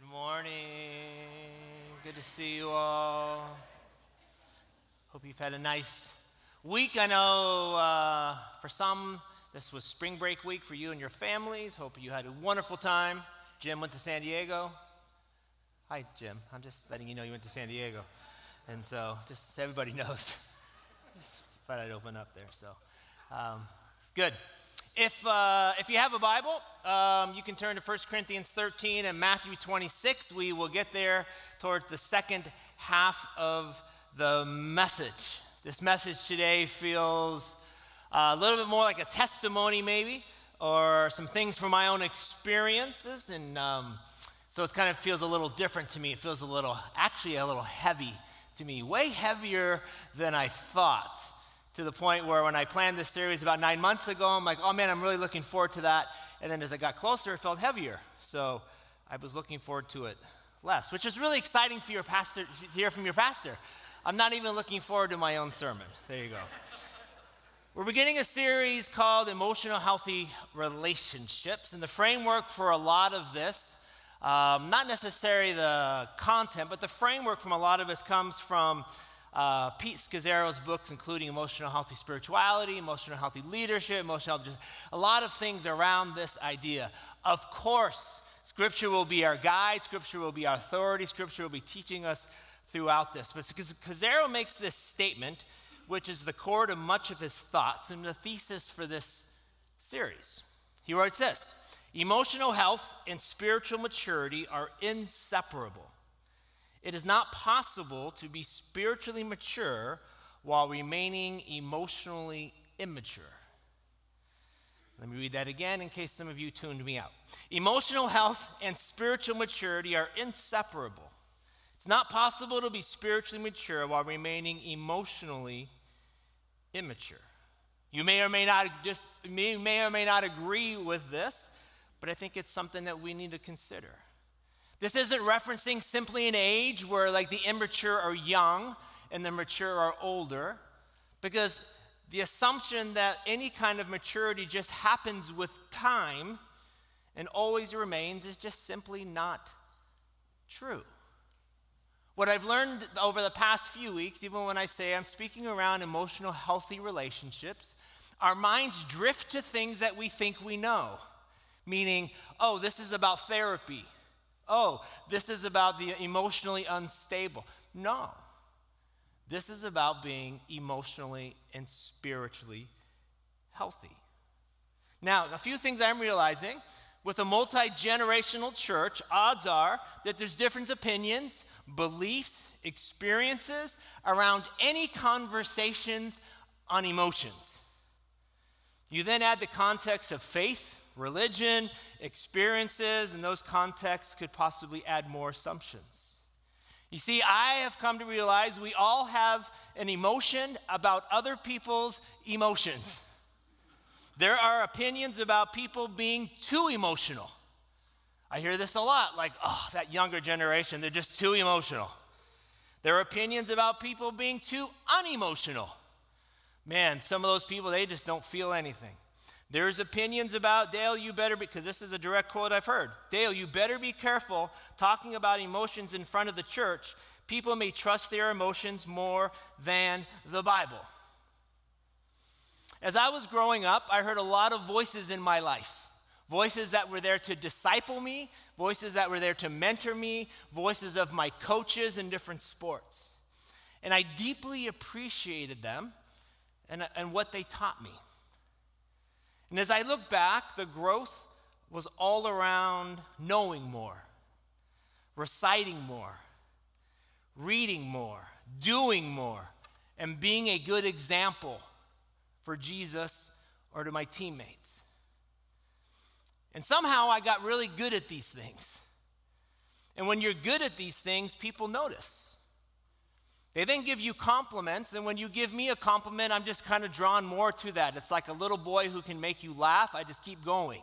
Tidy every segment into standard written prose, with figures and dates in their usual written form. Good morning. Good to see you all. Hope you've had a nice week. I know for some, this was spring break week for you and your families. Hope you had a wonderful time. Jim went to San Diego. Hi, Jim. I'm just letting you know you went to San Diego. And so just everybody knows. Just thought I'd open up there. So it's good. If you have a Bible, you can turn to 1 Corinthians 13 and Matthew 26. We will get there towards the second half of the message. This message today feels a little bit more like a testimony maybe, or some things from my own experiences. And so it kind of feels a little different to me. It feels actually a little heavy to me, way heavier than I thought. To the point where when I planned this series about 9 months ago, I'm like, oh man, I'm really looking forward to that. And then as I got closer, it felt heavier. So I was looking forward to it less, which is really exciting for your pastor, to hear from your pastor. I'm not even looking forward to my own sermon. There you go. We're beginning a series called Emotional Healthy Relationships. And the framework for a lot of this, not necessarily the content, but the framework from a lot of us comes from Pete Scazzero's books, including Emotional Healthy Spirituality, Emotional Healthy Leadership, a lot of things around this idea. Of course, Scripture will be our guide, Scripture will be our authority, Scripture will be teaching us throughout this. But Scazzero makes this statement, which is the core to much of his thoughts and the thesis for this series. He writes this: emotional health and spiritual maturity are inseparable. It is not possible to be spiritually mature while remaining emotionally immature. Let me read that again in case some of you tuned me out. Emotional health and spiritual maturity are inseparable. It's not possible to be spiritually mature while remaining emotionally immature. You may or may not agree with this, but I think it's something that we need to consider. This isn't referencing simply an age where like the immature are young and the mature are older, because the assumption that any kind of maturity just happens with time and always remains is just simply not true. What I've learned over the past few weeks, even when I say I'm speaking around emotional healthy relationships, our minds drift to things that we think we know, meaning, oh, this is about therapy. Oh, this is about the emotionally unstable. No, this is about being emotionally and spiritually healthy. Now, a few things I'm realizing. With a multi-generational church, odds are that there's different opinions, beliefs, experiences around any conversations on emotions. You then add the context of faith, religion, experiences, and those contexts could possibly add more assumptions. You see, I have come to realize we all have an emotion about other people's emotions. There are opinions about people being too emotional. I hear this a lot, like, oh, that younger generation, they're just too emotional. There are opinions about people being too unemotional. Man, some of those people, they just don't feel anything. There's opinions about, Dale, you better be, because this is a direct quote I've heard. Dale, you better be careful talking about emotions in front of the church. People may trust their emotions more than the Bible. As I was growing up, I heard a lot of voices in my life. Voices that were there to disciple me, voices that were there to mentor me, voices of my coaches in different sports. And I deeply appreciated them and what they taught me. And as I look back, the growth was all around knowing more, reciting more, reading more, doing more, and being a good example for Jesus or to my teammates. And somehow I got really good at these things. And when you're good at these things, people notice. They then give you compliments, and when you give me a compliment, I'm just kind of drawn more to that. It's like a little boy who can make you laugh. I just keep going.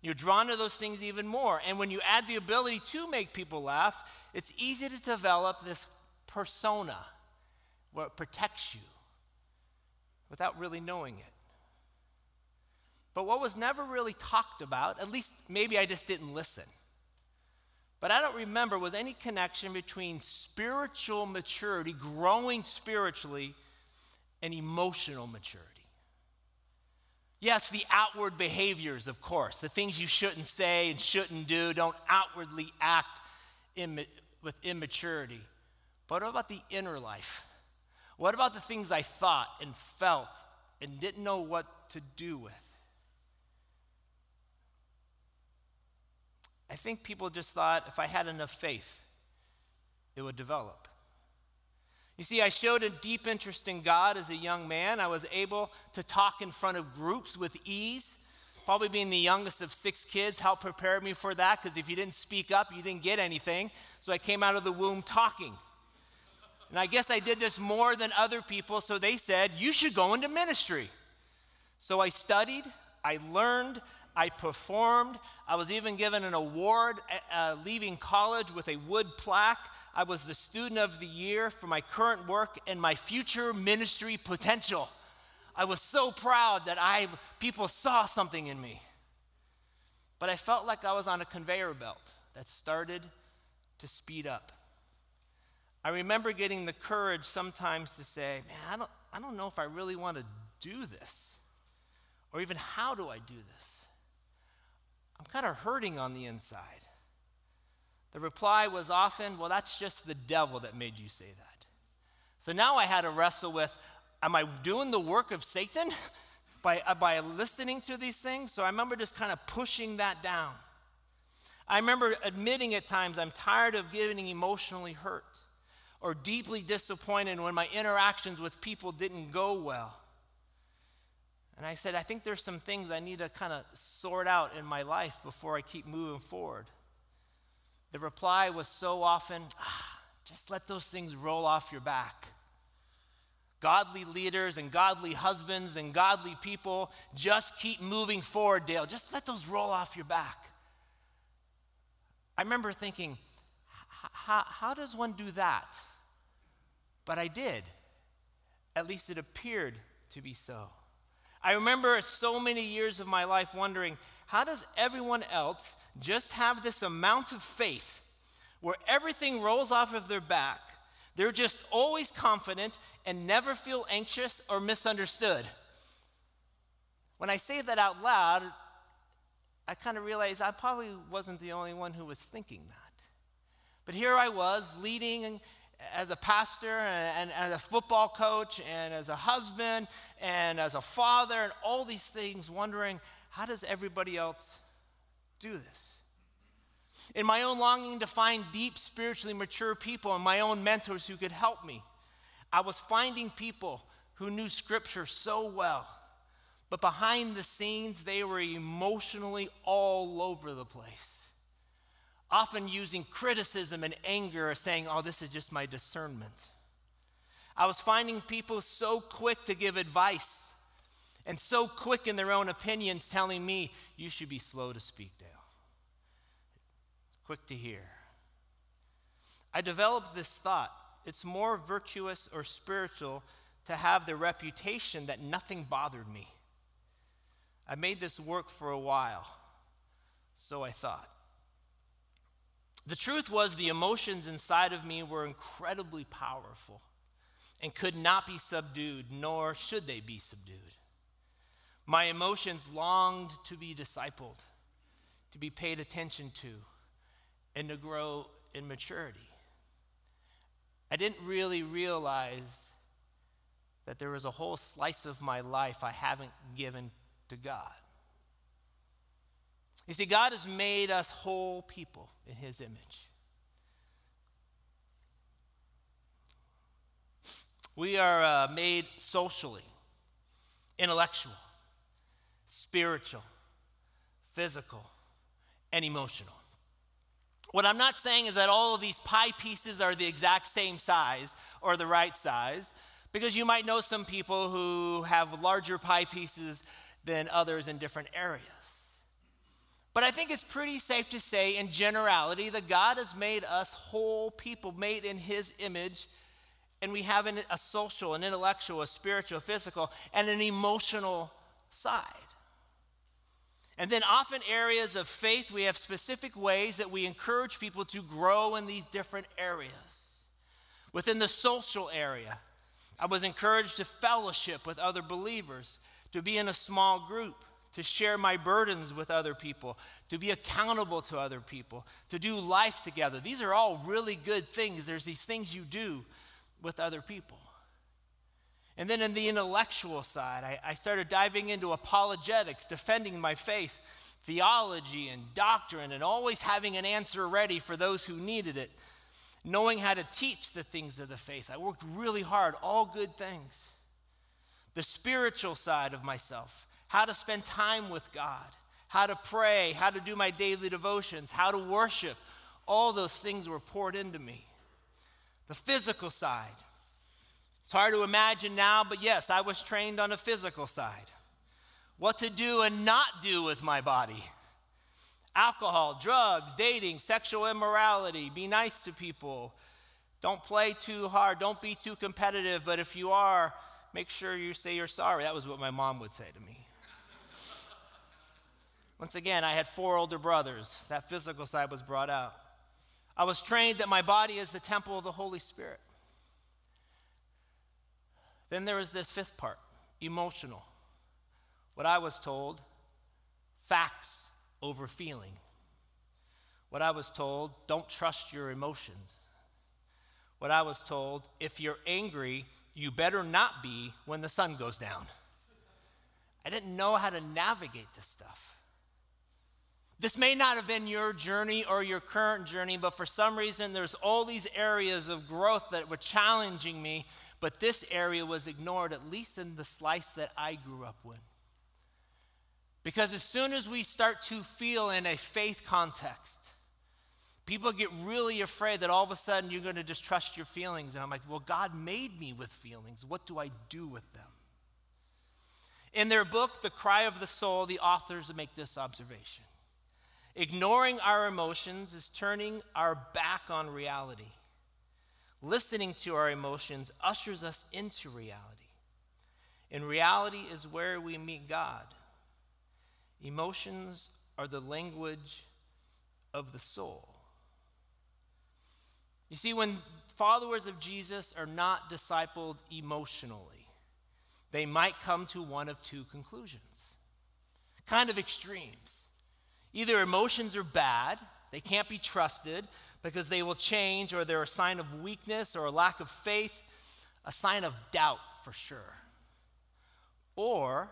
You're drawn to those things even more. And when you add the ability to make people laugh, it's easy to develop this persona where it protects you without really knowing it. But what was never really talked about, at least maybe I just didn't listen, But I don't remember was any connection between spiritual maturity, growing spiritually, and emotional maturity. Yes, the outward behaviors, of course, the things you shouldn't say and shouldn't do, don't outwardly act with immaturity. But what about the inner life? What about the things I thought and felt and didn't know what to do with? I think people just thought if I had enough faith, it would develop. You see, I showed a deep interest in God as a young man. I was able to talk in front of groups with ease. Probably being the youngest of 6 kids helped prepare me for that, because if you didn't speak up, you didn't get anything. So I came out of the womb talking. And I guess I did this more than other people, so they said, you should go into ministry. So I studied, I learned, I performed. I was even given an award leaving college with a wood plaque. I was the student of the year for my current work and my future ministry potential. I was so proud that people saw something in me. But I felt like I was on a conveyor belt that started to speed up. I remember getting the courage sometimes to say, man, I don't know if I really want to do this, or even how do I do this? I'm kind of hurting on the inside. The reply was often, well, that's just the devil that made you say that. So now I had to wrestle with, am I doing the work of Satan by listening to these things? So I remember just kind of pushing that down. I remember admitting at times I'm tired of getting emotionally hurt or deeply disappointed when my interactions with people didn't go well. And I said, I think there's some things I need to kind of sort out in my life before I keep moving forward. The reply was so often, just let those things roll off your back. Godly leaders and godly husbands and godly people, just keep moving forward, Dale. Just let those roll off your back. I remember thinking, how does one do that? But I did. At least it appeared to be so. I remember so many years of my life wondering, how does everyone else just have this amount of faith where everything rolls off of their back? They're just always confident and never feel anxious or misunderstood. When I say that out loud, I kind of realize I probably wasn't the only one who was thinking that. But here I was leading as a pastor and as a football coach and as a husband and as a father and all these things, wondering, how does everybody else do this? In my own longing to find deep, spiritually mature people and my own mentors who could help me, I was finding people who knew Scripture so well, but behind the scenes, they were emotionally all over the place. Often using criticism and anger, saying, oh, this is just my discernment. I was finding people so quick to give advice and so quick in their own opinions, telling me, you should be slow to speak, Dale, quick to hear. I developed this thought, it's more virtuous or spiritual to have the reputation that nothing bothered me. I made this work for a while, so I thought. The truth was, the emotions inside of me were incredibly powerful and could not be subdued, nor should they be subdued. My emotions longed to be discipled, to be paid attention to, and to grow in maturity. I didn't really realize that there was a whole slice of my life I haven't given to God. You see, God has made us whole people in His image. We are made socially, intellectual, spiritual, physical, and emotional. What I'm not saying is that all of these pie pieces are the exact same size or the right size, because you might know some people who have larger pie pieces than others in different areas. But I think it's pretty safe to say in generality that God has made us whole people, made in His image, and we have a social, an intellectual, a spiritual, a physical, and an emotional side. And then often areas of faith, we have specific ways that we encourage people to grow in these different areas. Within the social area, I was encouraged to fellowship with other believers, to be in a small group, to share my burdens with other people, to be accountable to other people, to do life together. These are all really good things. There's these things you do with other people. And then in the intellectual side, I started diving into apologetics, defending my faith, theology and doctrine, and always having an answer ready for those who needed it, knowing how to teach the things of the faith. I worked really hard, all good things. The spiritual side of myself, how to spend time with God, how to pray, how to do my daily devotions, how to worship, all those things were poured into me. The physical side. It's hard to imagine now, but yes, I was trained on a physical side. What to do and not do with my body. Alcohol, drugs, dating, sexual immorality, be nice to people. Don't play too hard, don't be too competitive, but if you are, make sure you say you're sorry. That was what my mom would say to me. Once again, I had 4 older brothers. That physical side was brought out. I was trained that my body is the temple of the Holy Spirit. Then there was this 5th part, emotional. What I was told, facts over feeling. What I was told, don't trust your emotions. What I was told, if you're angry, you better not be when the sun goes down. I didn't know how to navigate this stuff. This may not have been your journey or your current journey, but for some reason, there's all these areas of growth that were challenging me. But this area was ignored, at least in the slice that I grew up with. Because as soon as we start to feel in a faith context, people get really afraid that all of a sudden you're going to distrust your feelings. And I'm like, well, God made me with feelings. What do I do with them? In their book, The Cry of the Soul, the authors make this observation. Ignoring our emotions is turning our back on reality. Listening to our emotions ushers us into reality. And reality is where we meet God. Emotions are the language of the soul. You see, when followers of Jesus are not discipled emotionally, they might come to one of 2 conclusions, kind of extremes. Either emotions are bad, they can't be trusted, because they will change, or they're a sign of weakness or a lack of faith, a sign of doubt for sure. Or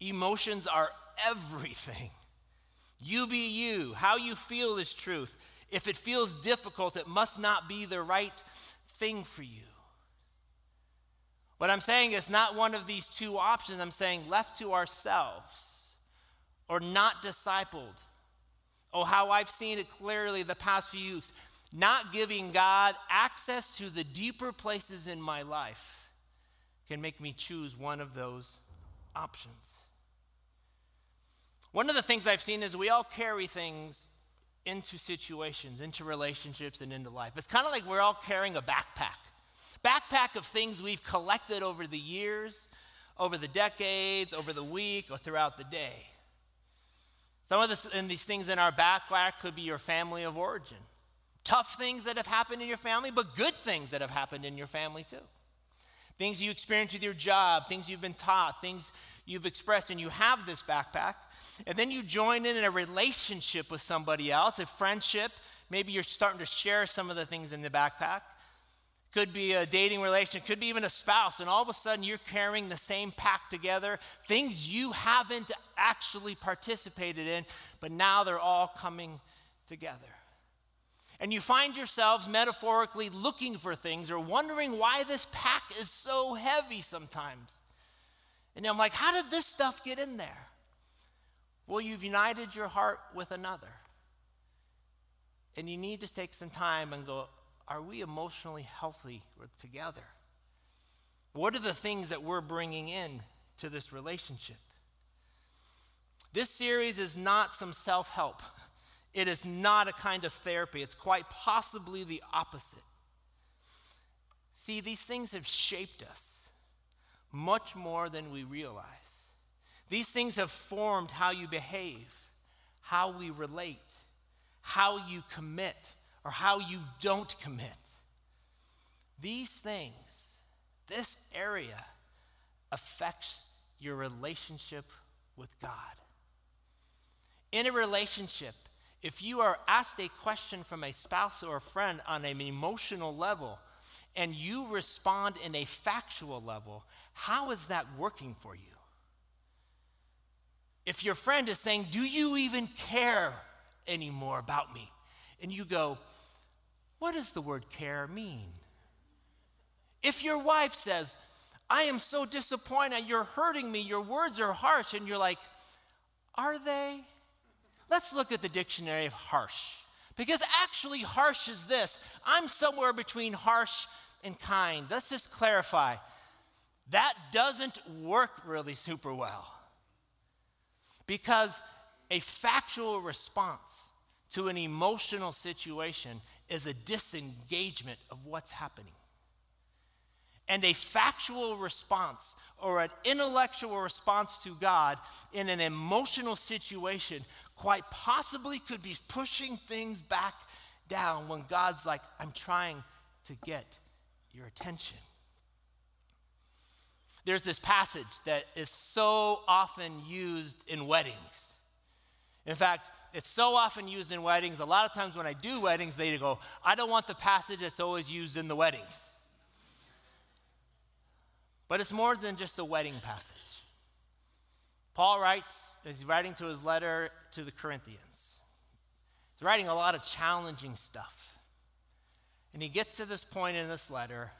emotions are everything. You be you. How you feel is truth. If it feels difficult, it must not be the right thing for you. What I'm saying is not one of these 2 options. I'm saying left to ourselves or not discipled. Oh, how I've seen it clearly the past few weeks. Not giving God access to the deeper places in my life can make me choose one of those options. One of the things I've seen is we all carry things into situations, into relationships, and into life. It's kind of like we're all carrying a backpack. Backpack of things we've collected over the years, over the decades, over the week, or throughout the day. Some of these things in our backpack could be your family of origin. Tough things that have happened in your family, but good things that have happened in your family too. Things you experienced with your job, things you've been taught, things you've expressed, and you have this backpack. And then you join in a relationship with somebody else, a friendship. Maybe you're starting to share some of the things in the backpack. Could be a dating relationship, could be even a spouse, and all of a sudden you're carrying the same pack together, things you haven't actually participated in, but now they're all coming together. And you find yourselves metaphorically looking for things or wondering why this pack is so heavy sometimes. And I'm like, how did this stuff get in there? Well, you've united your heart with another. And you need to take some time and go, are we emotionally healthy together? What are the things that we're bringing in to this relationship? This series is not some self-help. It is not a kind of therapy. It's quite possibly the opposite. See, these things have shaped us much more than we realize. These things have formed how you behave, how we relate, how you commit, or how you don't commit. These things, this area, affects your relationship with God. In a relationship, if you are asked a question from a spouse or a friend on an emotional level, and you respond in a factual level, how is that working for you? If your friend is saying, "Do you even care anymore about me?" And you go, "What does the word care mean?" If your wife says, "I am so disappointed, you're hurting me, your words are harsh," and you're like, "Are they?" Let's look at the dictionary of harsh, because actually harsh is this. I'm somewhere between harsh and kind. Let's just clarify. That doesn't work really super well, because a factual response to an emotional situation is a disengagement of what's happening. And a factual response or an intellectual response to God in an emotional situation quite possibly could be pushing things back down when God's like, "I'm trying to get your attention." There's this passage that is so often used in weddings. In fact, it's so often used in weddings, a lot of times when I do weddings, they go, "I don't want the passage that's always used in the weddings." But it's more than just a wedding passage. Paul writes, as he's writing to his letter to the Corinthians, he's writing a lot of challenging stuff. And he gets to this point in this letter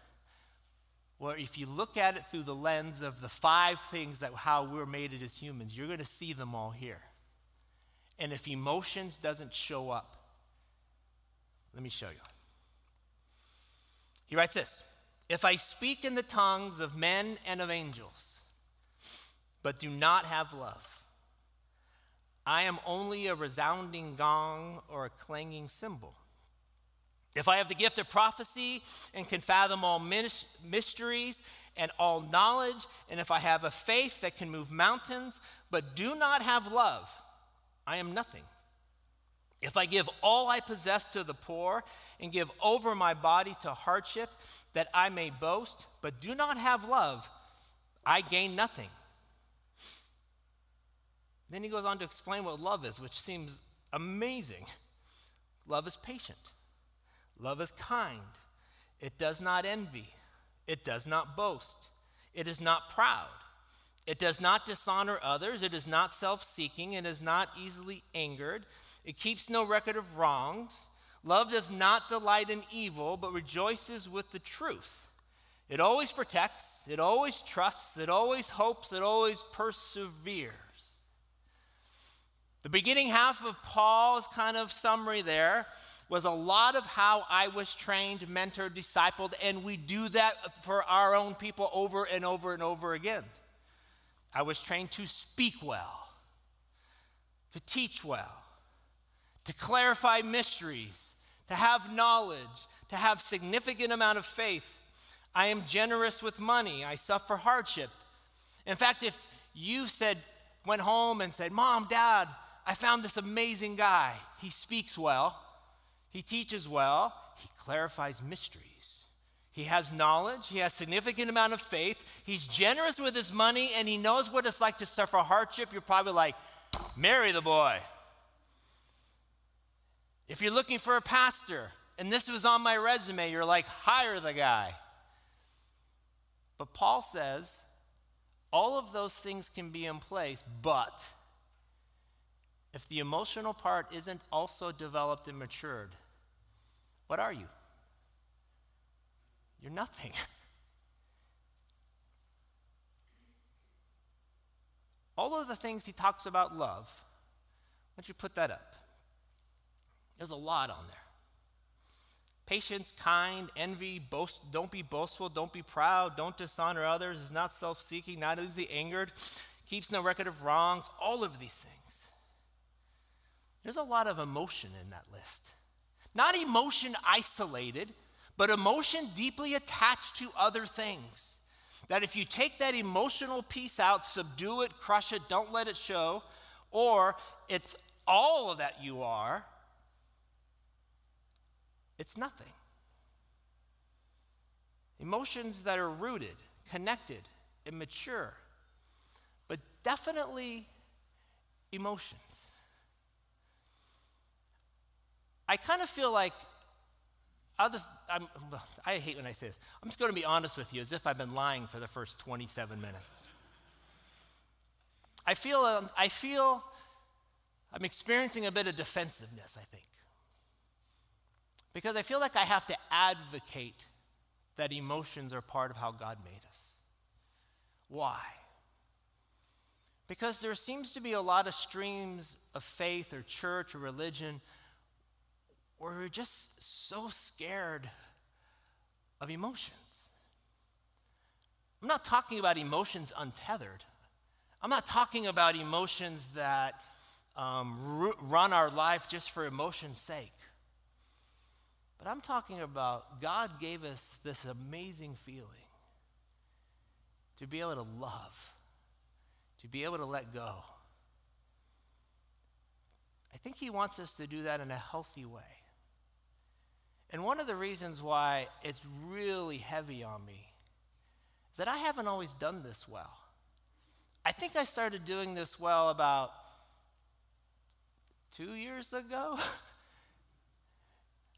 where if you look at it through the lens of the five things that how we're made as humans, you're going to see them all here. And if emotions doesn't show up, let me show you. He writes this: "If I speak in the tongues of men and of angels, but do not have love, I am only a resounding gong or a clanging cymbal. If I have the gift of prophecy and can fathom all mysteries and all knowledge, and if I have a faith that can move mountains, but do not have love, I am nothing. If I give all I possess to the poor and give over my body to hardship that I may boast, but do not have love, I gain nothing." Then he goes on to explain what love is, which seems amazing. Love is patient. Love is kind. It does not envy. It does not boast. It is not proud. It does not dishonor others. It is not self-seeking. It is not easily angered. It keeps no record of wrongs. Love does not delight in evil, but rejoices with the truth. It always protects. It always trusts. It always hopes. It always perseveres. The beginning half of Paul's kind of summary there was a lot of how I was trained, mentored, discipled, and we do that for our own people over and over and over again. I was trained to speak well, to teach well, to clarify mysteries, to have knowledge, to have significant amount of faith. I am generous with money. I suffer hardship. In fact, if you went home and said, "Mom, Dad, I found this amazing guy. He speaks well. He teaches well. He clarifies mysteries. He has knowledge. He has significant amount of faith. He's generous with his money, and he knows what it's like to suffer hardship." You're probably like, "Marry the boy." If you're looking for a pastor, and this was on my resume, you're like, "Hire the guy." But Paul says all of those things can be in place, but if the emotional part isn't also developed and matured, what are you? You're nothing. All of the things he talks about love, why don't you put that up? There's a lot on there. Patience, kind, envy, boast. Don't be boastful. Don't be proud. Don't dishonor others. Is not self-seeking. Not easily angered. Keeps no record of wrongs. All of these things. There's a lot of emotion in that list. Not emotion isolated, but emotion deeply attached to other things. that if you take that emotional piece out, subdue it, crush it, don't let it show, or it's all that you are, it's nothing. Emotions that are rooted, connected, and mature, but definitely emotions. I kind of feel like, I hate when I say this. I'm just going to be honest with you as if I've been lying for the first 27 minutes. I feel I'm experiencing a bit of defensiveness, I think, because I feel like I have to advocate that emotions are part of how God made us. Why? Because there seems to be a lot of streams of faith or church or religion where we're just so scared of emotions. I'm not talking about emotions untethered. I'm not talking about emotions that run our life just for emotion's sake. But I'm talking about God gave us this amazing feeling to be able to love, to be able to let go. I think he wants us to do that in a healthy way. And one of the reasons why it's really heavy on me is that I haven't always done this well. I think I started doing this well about 2 years ago.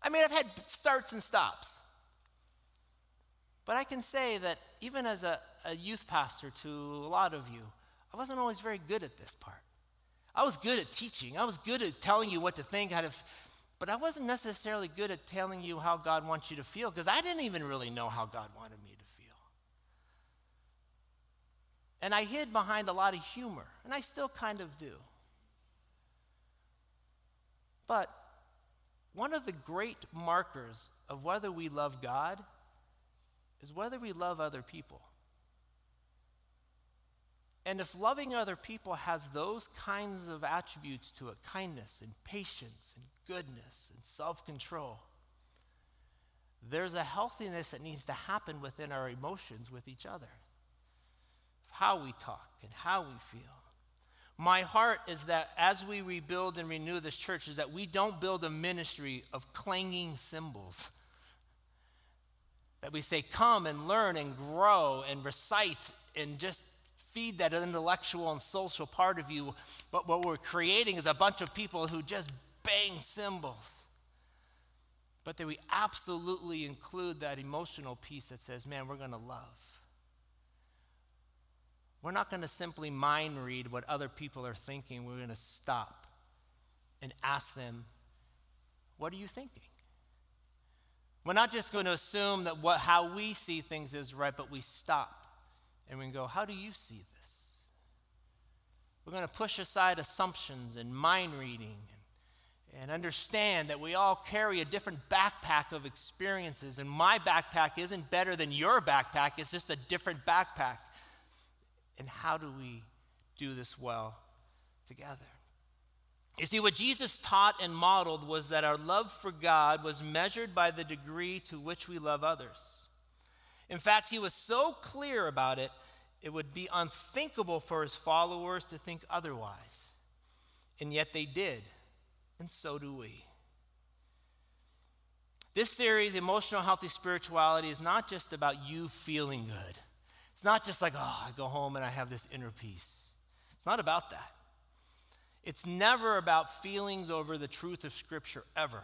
I mean, I've had starts and stops. But I can say that even as a youth pastor to a lot of you, I wasn't always very good at this part. I was good at teaching. I was good at telling you what to think, but I wasn't necessarily good at telling you how God wants you to feel, because I didn't even really know how God wanted me to feel. And I hid behind a lot of humor, and I still kind of do. But one of the great markers of whether we love God is whether we love other people. And if loving other people has those kinds of attributes to it, kindness and patience and goodness and self-control, there's a healthiness that needs to happen within our emotions with each other, how we talk and how we feel. My heart is that as we rebuild and renew this church is that we don't build a ministry of clanging cymbals. That we say, come and learn and grow and recite and just feed that intellectual and social part of you. But what we're creating is a bunch of people who just bang cymbals. But that we absolutely include that emotional piece that says, man, we're going to love. We're not going to simply mind read what other people are thinking. We're going to stop and ask them, what are you thinking? We're not just going to assume that how we see things is right, but we stop and we can go, how do you see this? We're going to push aside assumptions and mind reading and understand that we all carry a different backpack of experiences, and my backpack isn't better than your backpack, it's just a different backpack. And how do we do this well together? You see, what Jesus taught and modeled was that our love for God was measured by the degree to which we love others. In fact, he was so clear about it, it would be unthinkable for his followers to think otherwise. And yet they did, and so do we. This series, Emotional Healthy Spirituality, is not just about you feeling good. It's not just like, oh, I go home and I have this inner peace. It's not about that. It's never about feelings over the truth of Scripture, ever.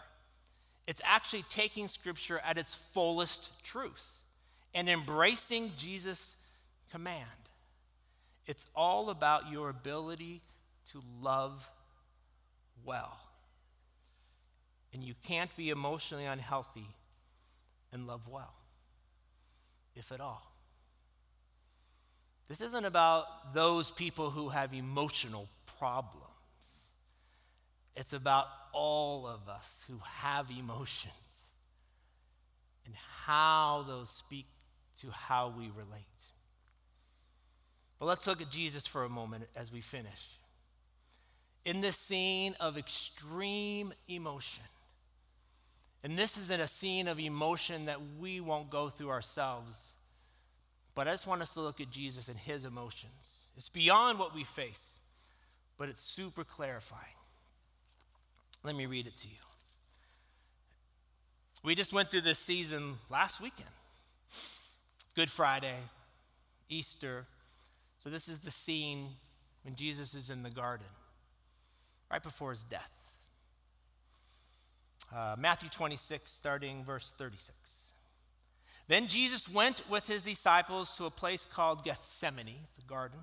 It's actually taking Scripture at its fullest truth and embracing Jesus' command. It's all about your ability to love well. And you can't be emotionally unhealthy and love well, if at all. This isn't about those people who have emotional problems. It's about all of us who have emotions and how those speak to how we relate. But let's look at Jesus for a moment as we finish. In this scene of extreme emotion, and this isn't a scene of emotion that we won't go through ourselves, But I just want us to look at Jesus and his emotions. It's beyond what we face, but it's super clarifying. Let me read it to you. We just went through this season last weekend. Good Friday, Easter. So this is the scene when Jesus is in the garden, right before his death. Matthew 26, starting verse 36. Then Jesus went with his disciples to a place called Gethsemane. It's a garden.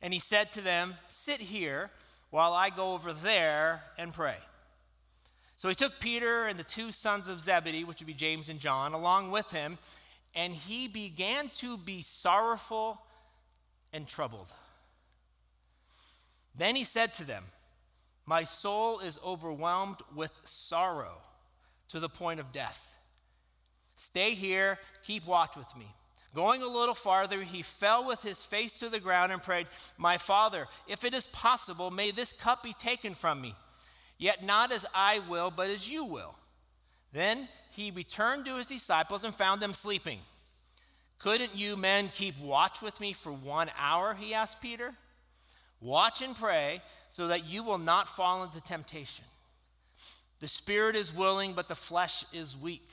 And he said to them, "Sit here while I go over there and pray." So he took Peter and the two sons of Zebedee, which would be James and John, along with him, and he began to be sorrowful and troubled. Then he said to them, "My soul is overwhelmed with sorrow to the point of death. Stay here, keep watch with me." Going a little farther, he fell with his face to the ground and prayed, "My Father, if it is possible, may this cup be taken from me. Yet not as I will, but as you will." Then he returned to his disciples and found them sleeping. "Couldn't you men keep watch with me for 1 hour?" he asked Peter. "Watch and pray so that you will not fall into temptation. The spirit is willing, but the flesh is weak."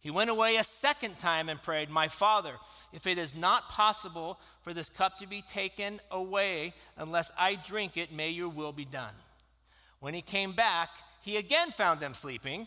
He went away a second time and prayed, "My Father, if it is not possible for this cup to be taken away unless I drink it, may your will be done." When he came back, he again found them sleeping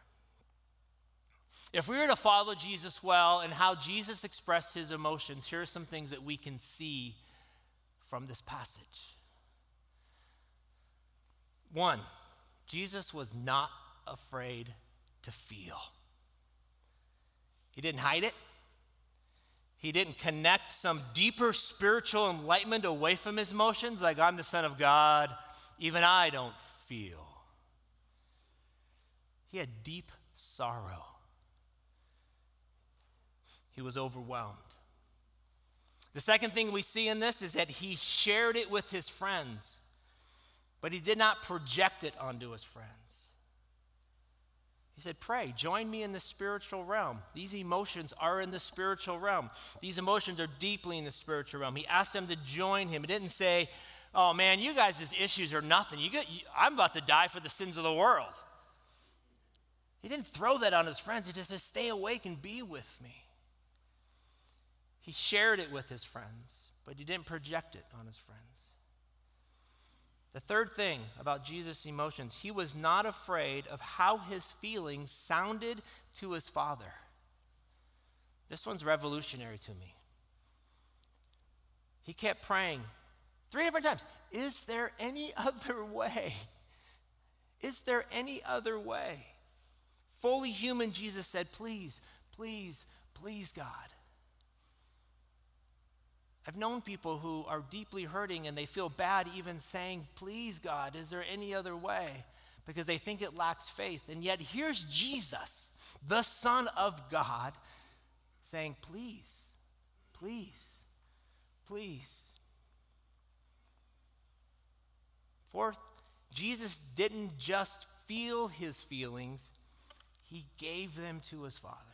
If we were to follow Jesus well and how Jesus expressed his emotions, here are some things that we can see from this passage. One, Jesus was not afraid to feel. He didn't hide it. He didn't connect some deeper spiritual enlightenment away from his emotions, like I'm the Son of God, even I don't feel. He had deep sorrow. He was overwhelmed. The second thing we see in this is that he shared it with his friends, but he did not project it onto his friends. He said, "Pray, join me in the spiritual realm." These emotions are in the spiritual realm. These emotions are deeply in the spiritual realm. He asked them to join him. He didn't say, "Oh man, you guys' issues are nothing. I'm about to die for the sins of the world." He didn't throw that on his friends. He just said, "Stay awake and be with me." He shared it with his friends, but he didn't project it on his friends. The third thing about Jesus' emotions, he was not afraid of how his feelings sounded to his Father. This one's revolutionary to me. He kept praying 3 different times. Is there any other way? Is there any other way? Fully human, Jesus said, "Please, please, please, God." I've known people who are deeply hurting and they feel bad even saying, "Please, God, is there any other way?" because they think it lacks faith. And yet here's Jesus, the Son of God, saying, "Please, please, please." Fourth, Jesus didn't just feel his feelings, he gave them to his Father.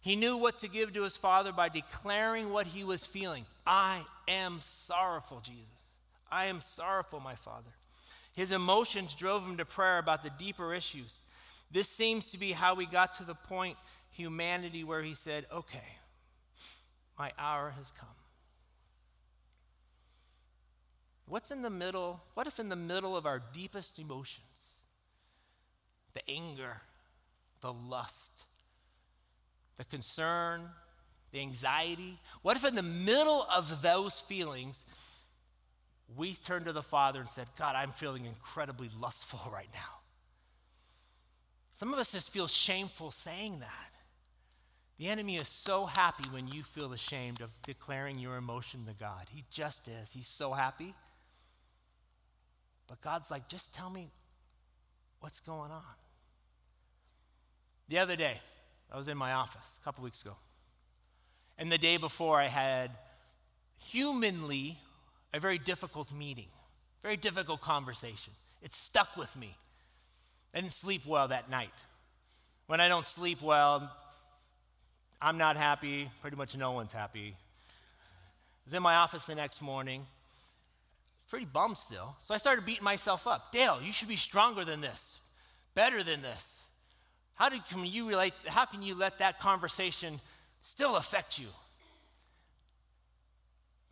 He knew what to give to his Father by declaring what he was feeling. "I am sorrowful, Jesus. I am sorrowful, my Father." His emotions drove him to prayer about the deeper issues. This seems to be how we got to the point, humanity, where he said, "Okay, my hour has come." What's in the middle? What if in the middle of our deepest emotions, the anger, the lust, the concern, the anxiety, what if in the middle of those feelings, we turned to the Father and said, "God, I'm feeling incredibly lustful right now." Some of us just feel shameful saying that. The enemy is so happy when you feel ashamed of declaring your emotion to God. He just is. He's so happy. But God's like, just tell me what's going on. The other day, I was in my office a couple weeks ago. And the day before, I had humanly a very difficult meeting, very difficult conversation. It stuck with me. I didn't sleep well that night. When I don't sleep well, I'm not happy. Pretty much no one's happy. I was in my office the next morning. Pretty bummed still. So I started beating myself up. Dale, you should be stronger than this, better than this. How can you let that conversation still affect you?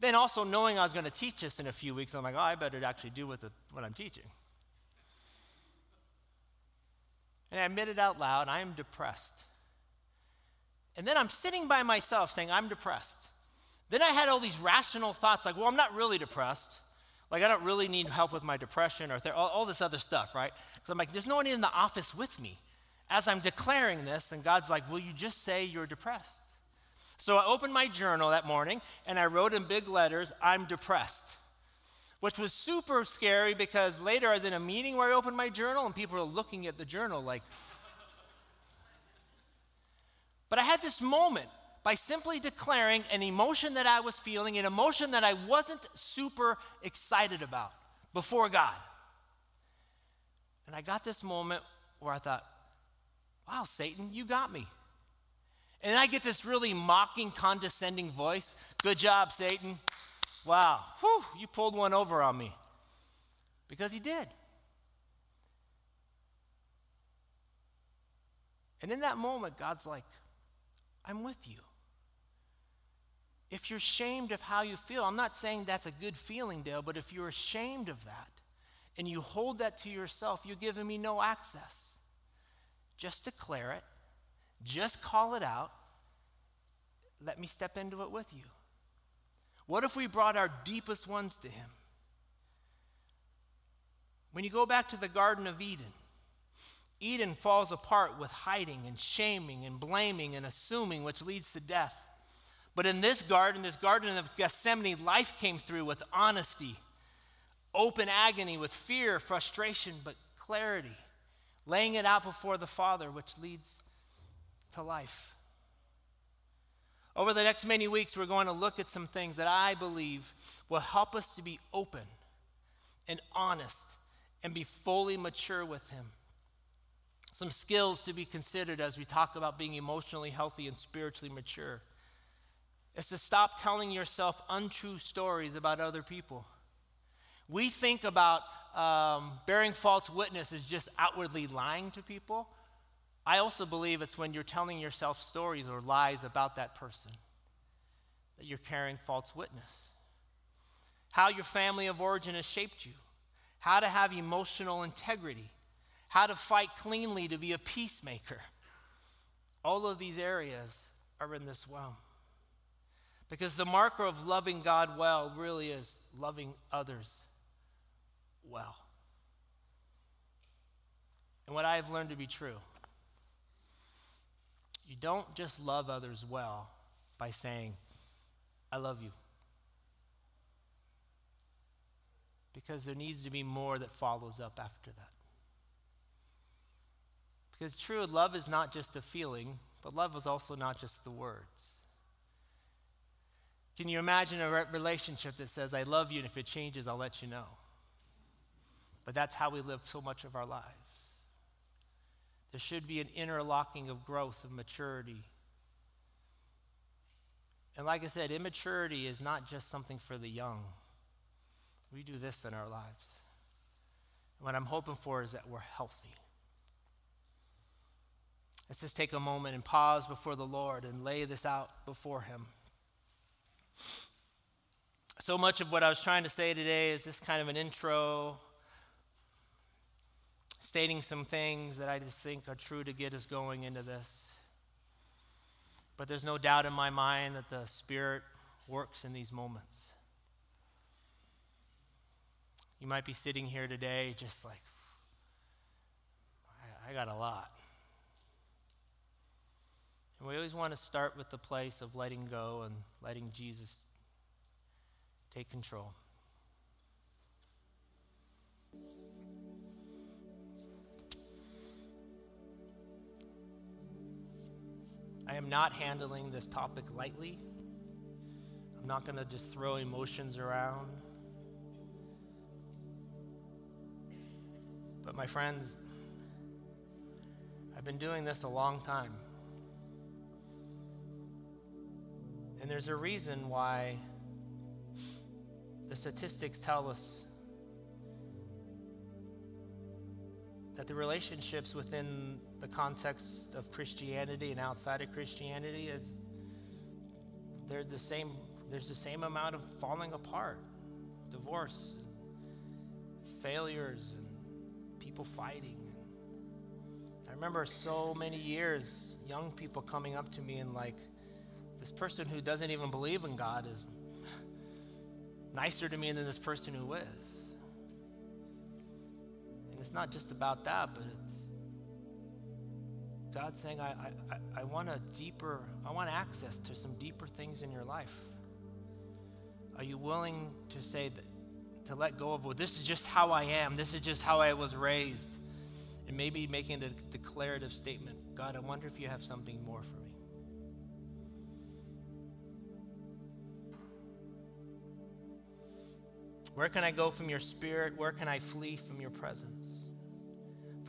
Then also knowing I was going to teach this in a few weeks, I'm like, oh, I better actually do what I'm teaching. And I admit it out loud, I am depressed. And then I'm sitting by myself saying, I'm depressed. Then I had all these rational thoughts like, well, I'm not really depressed. Like, I don't really need help with my depression or all this other stuff, right? Because I'm like, there's no one in the office with me as I'm declaring this, and God's like, will you just say you're depressed? So I opened my journal that morning, and I wrote in big letters, I'm depressed, which was super scary because later I was in a meeting where I opened my journal, and people were looking at the journal like. But I had this moment by simply declaring an emotion that I was feeling, an emotion that I wasn't super excited about before God. And I got this moment where I thought, wow, Satan, you got me. And I get this really mocking, condescending voice. Good job, Satan. Wow, whew, you pulled one over on me. Because he did. And in that moment, God's like, I'm with you. If you're ashamed of how you feel, I'm not saying that's a good feeling, Dale, but if you're ashamed of that and you hold that to yourself, you're giving me no access. Just declare it. Just call it out. Let me step into it with you. What if we brought our deepest ones to him? When you go back to the Garden of Eden, Eden falls apart with hiding and shaming and blaming and assuming, which leads to death. But in this garden of Gethsemane, life came through with honesty, open agony, with fear, frustration, but clarity, laying it out before the Father, which leads to life. Over the next many weeks, we're going to look at some things that I believe will help us to be open and honest and be fully mature with him. Some skills to be considered as we talk about being emotionally healthy and spiritually mature. It's to stop telling yourself untrue stories about other people. We think about bearing false witness as just outwardly lying to people. I also believe it's when you're telling yourself stories or lies about that person that you're carrying false witness. How your family of origin has shaped you. How to have emotional integrity. How to fight cleanly to be a peacemaker. All of these areas are in this realm. Because the marker of loving God well really is loving others well. And what I have learned to be true, you don't just love others well by saying, I love you. Because there needs to be more that follows up after that. Because true love is not just a feeling, but love is also not just the words. Can you imagine a relationship that says, I love you, and if it changes, I'll let you know? But that's how we live so much of our lives. There should be an interlocking of growth and maturity. And like I said, immaturity is not just something for the young. We do this in our lives. And what I'm hoping for is that we're healthy. Let's just take a moment and pause before the Lord and lay this out before him. So much of what I was trying to say today is just kind of an intro, stating some things that I just think are true to get us going into this. But there's no doubt in my mind that the Spirit works in these moments. You might be sitting here today just like, I got a lot. And we always want to start with the place of letting go and letting Jesus take control. I am not handling this topic lightly. I'm not going to just throw emotions around. But my friends, I've been doing this a long time. And there's a reason why the statistics tell us that the relationships within the context of Christianity and outside of Christianity is there's the same amount of falling apart, divorce, failures, and people fighting. I remember so many years, young people coming up to me and like, this person who doesn't even believe in God is nicer to me than this person who is. It's not just about that, but it's God saying, I want access to some deeper things in your life. Are you willing to say that, to let go of, well, this is just how I am, this is just how I was raised, and maybe making a declarative statement, God, I wonder if you have something more for me. Where can I go from your spirit? Where can I flee from your presence? If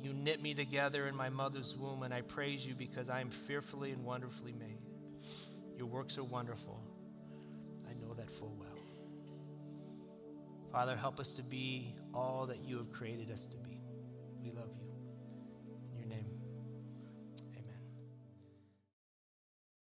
You knit me together in my mother's womb, and I praise you because I am fearfully and wonderfully made. Your works are wonderful. I know that full well. Father, help us to be all that you have created us to be. We love you.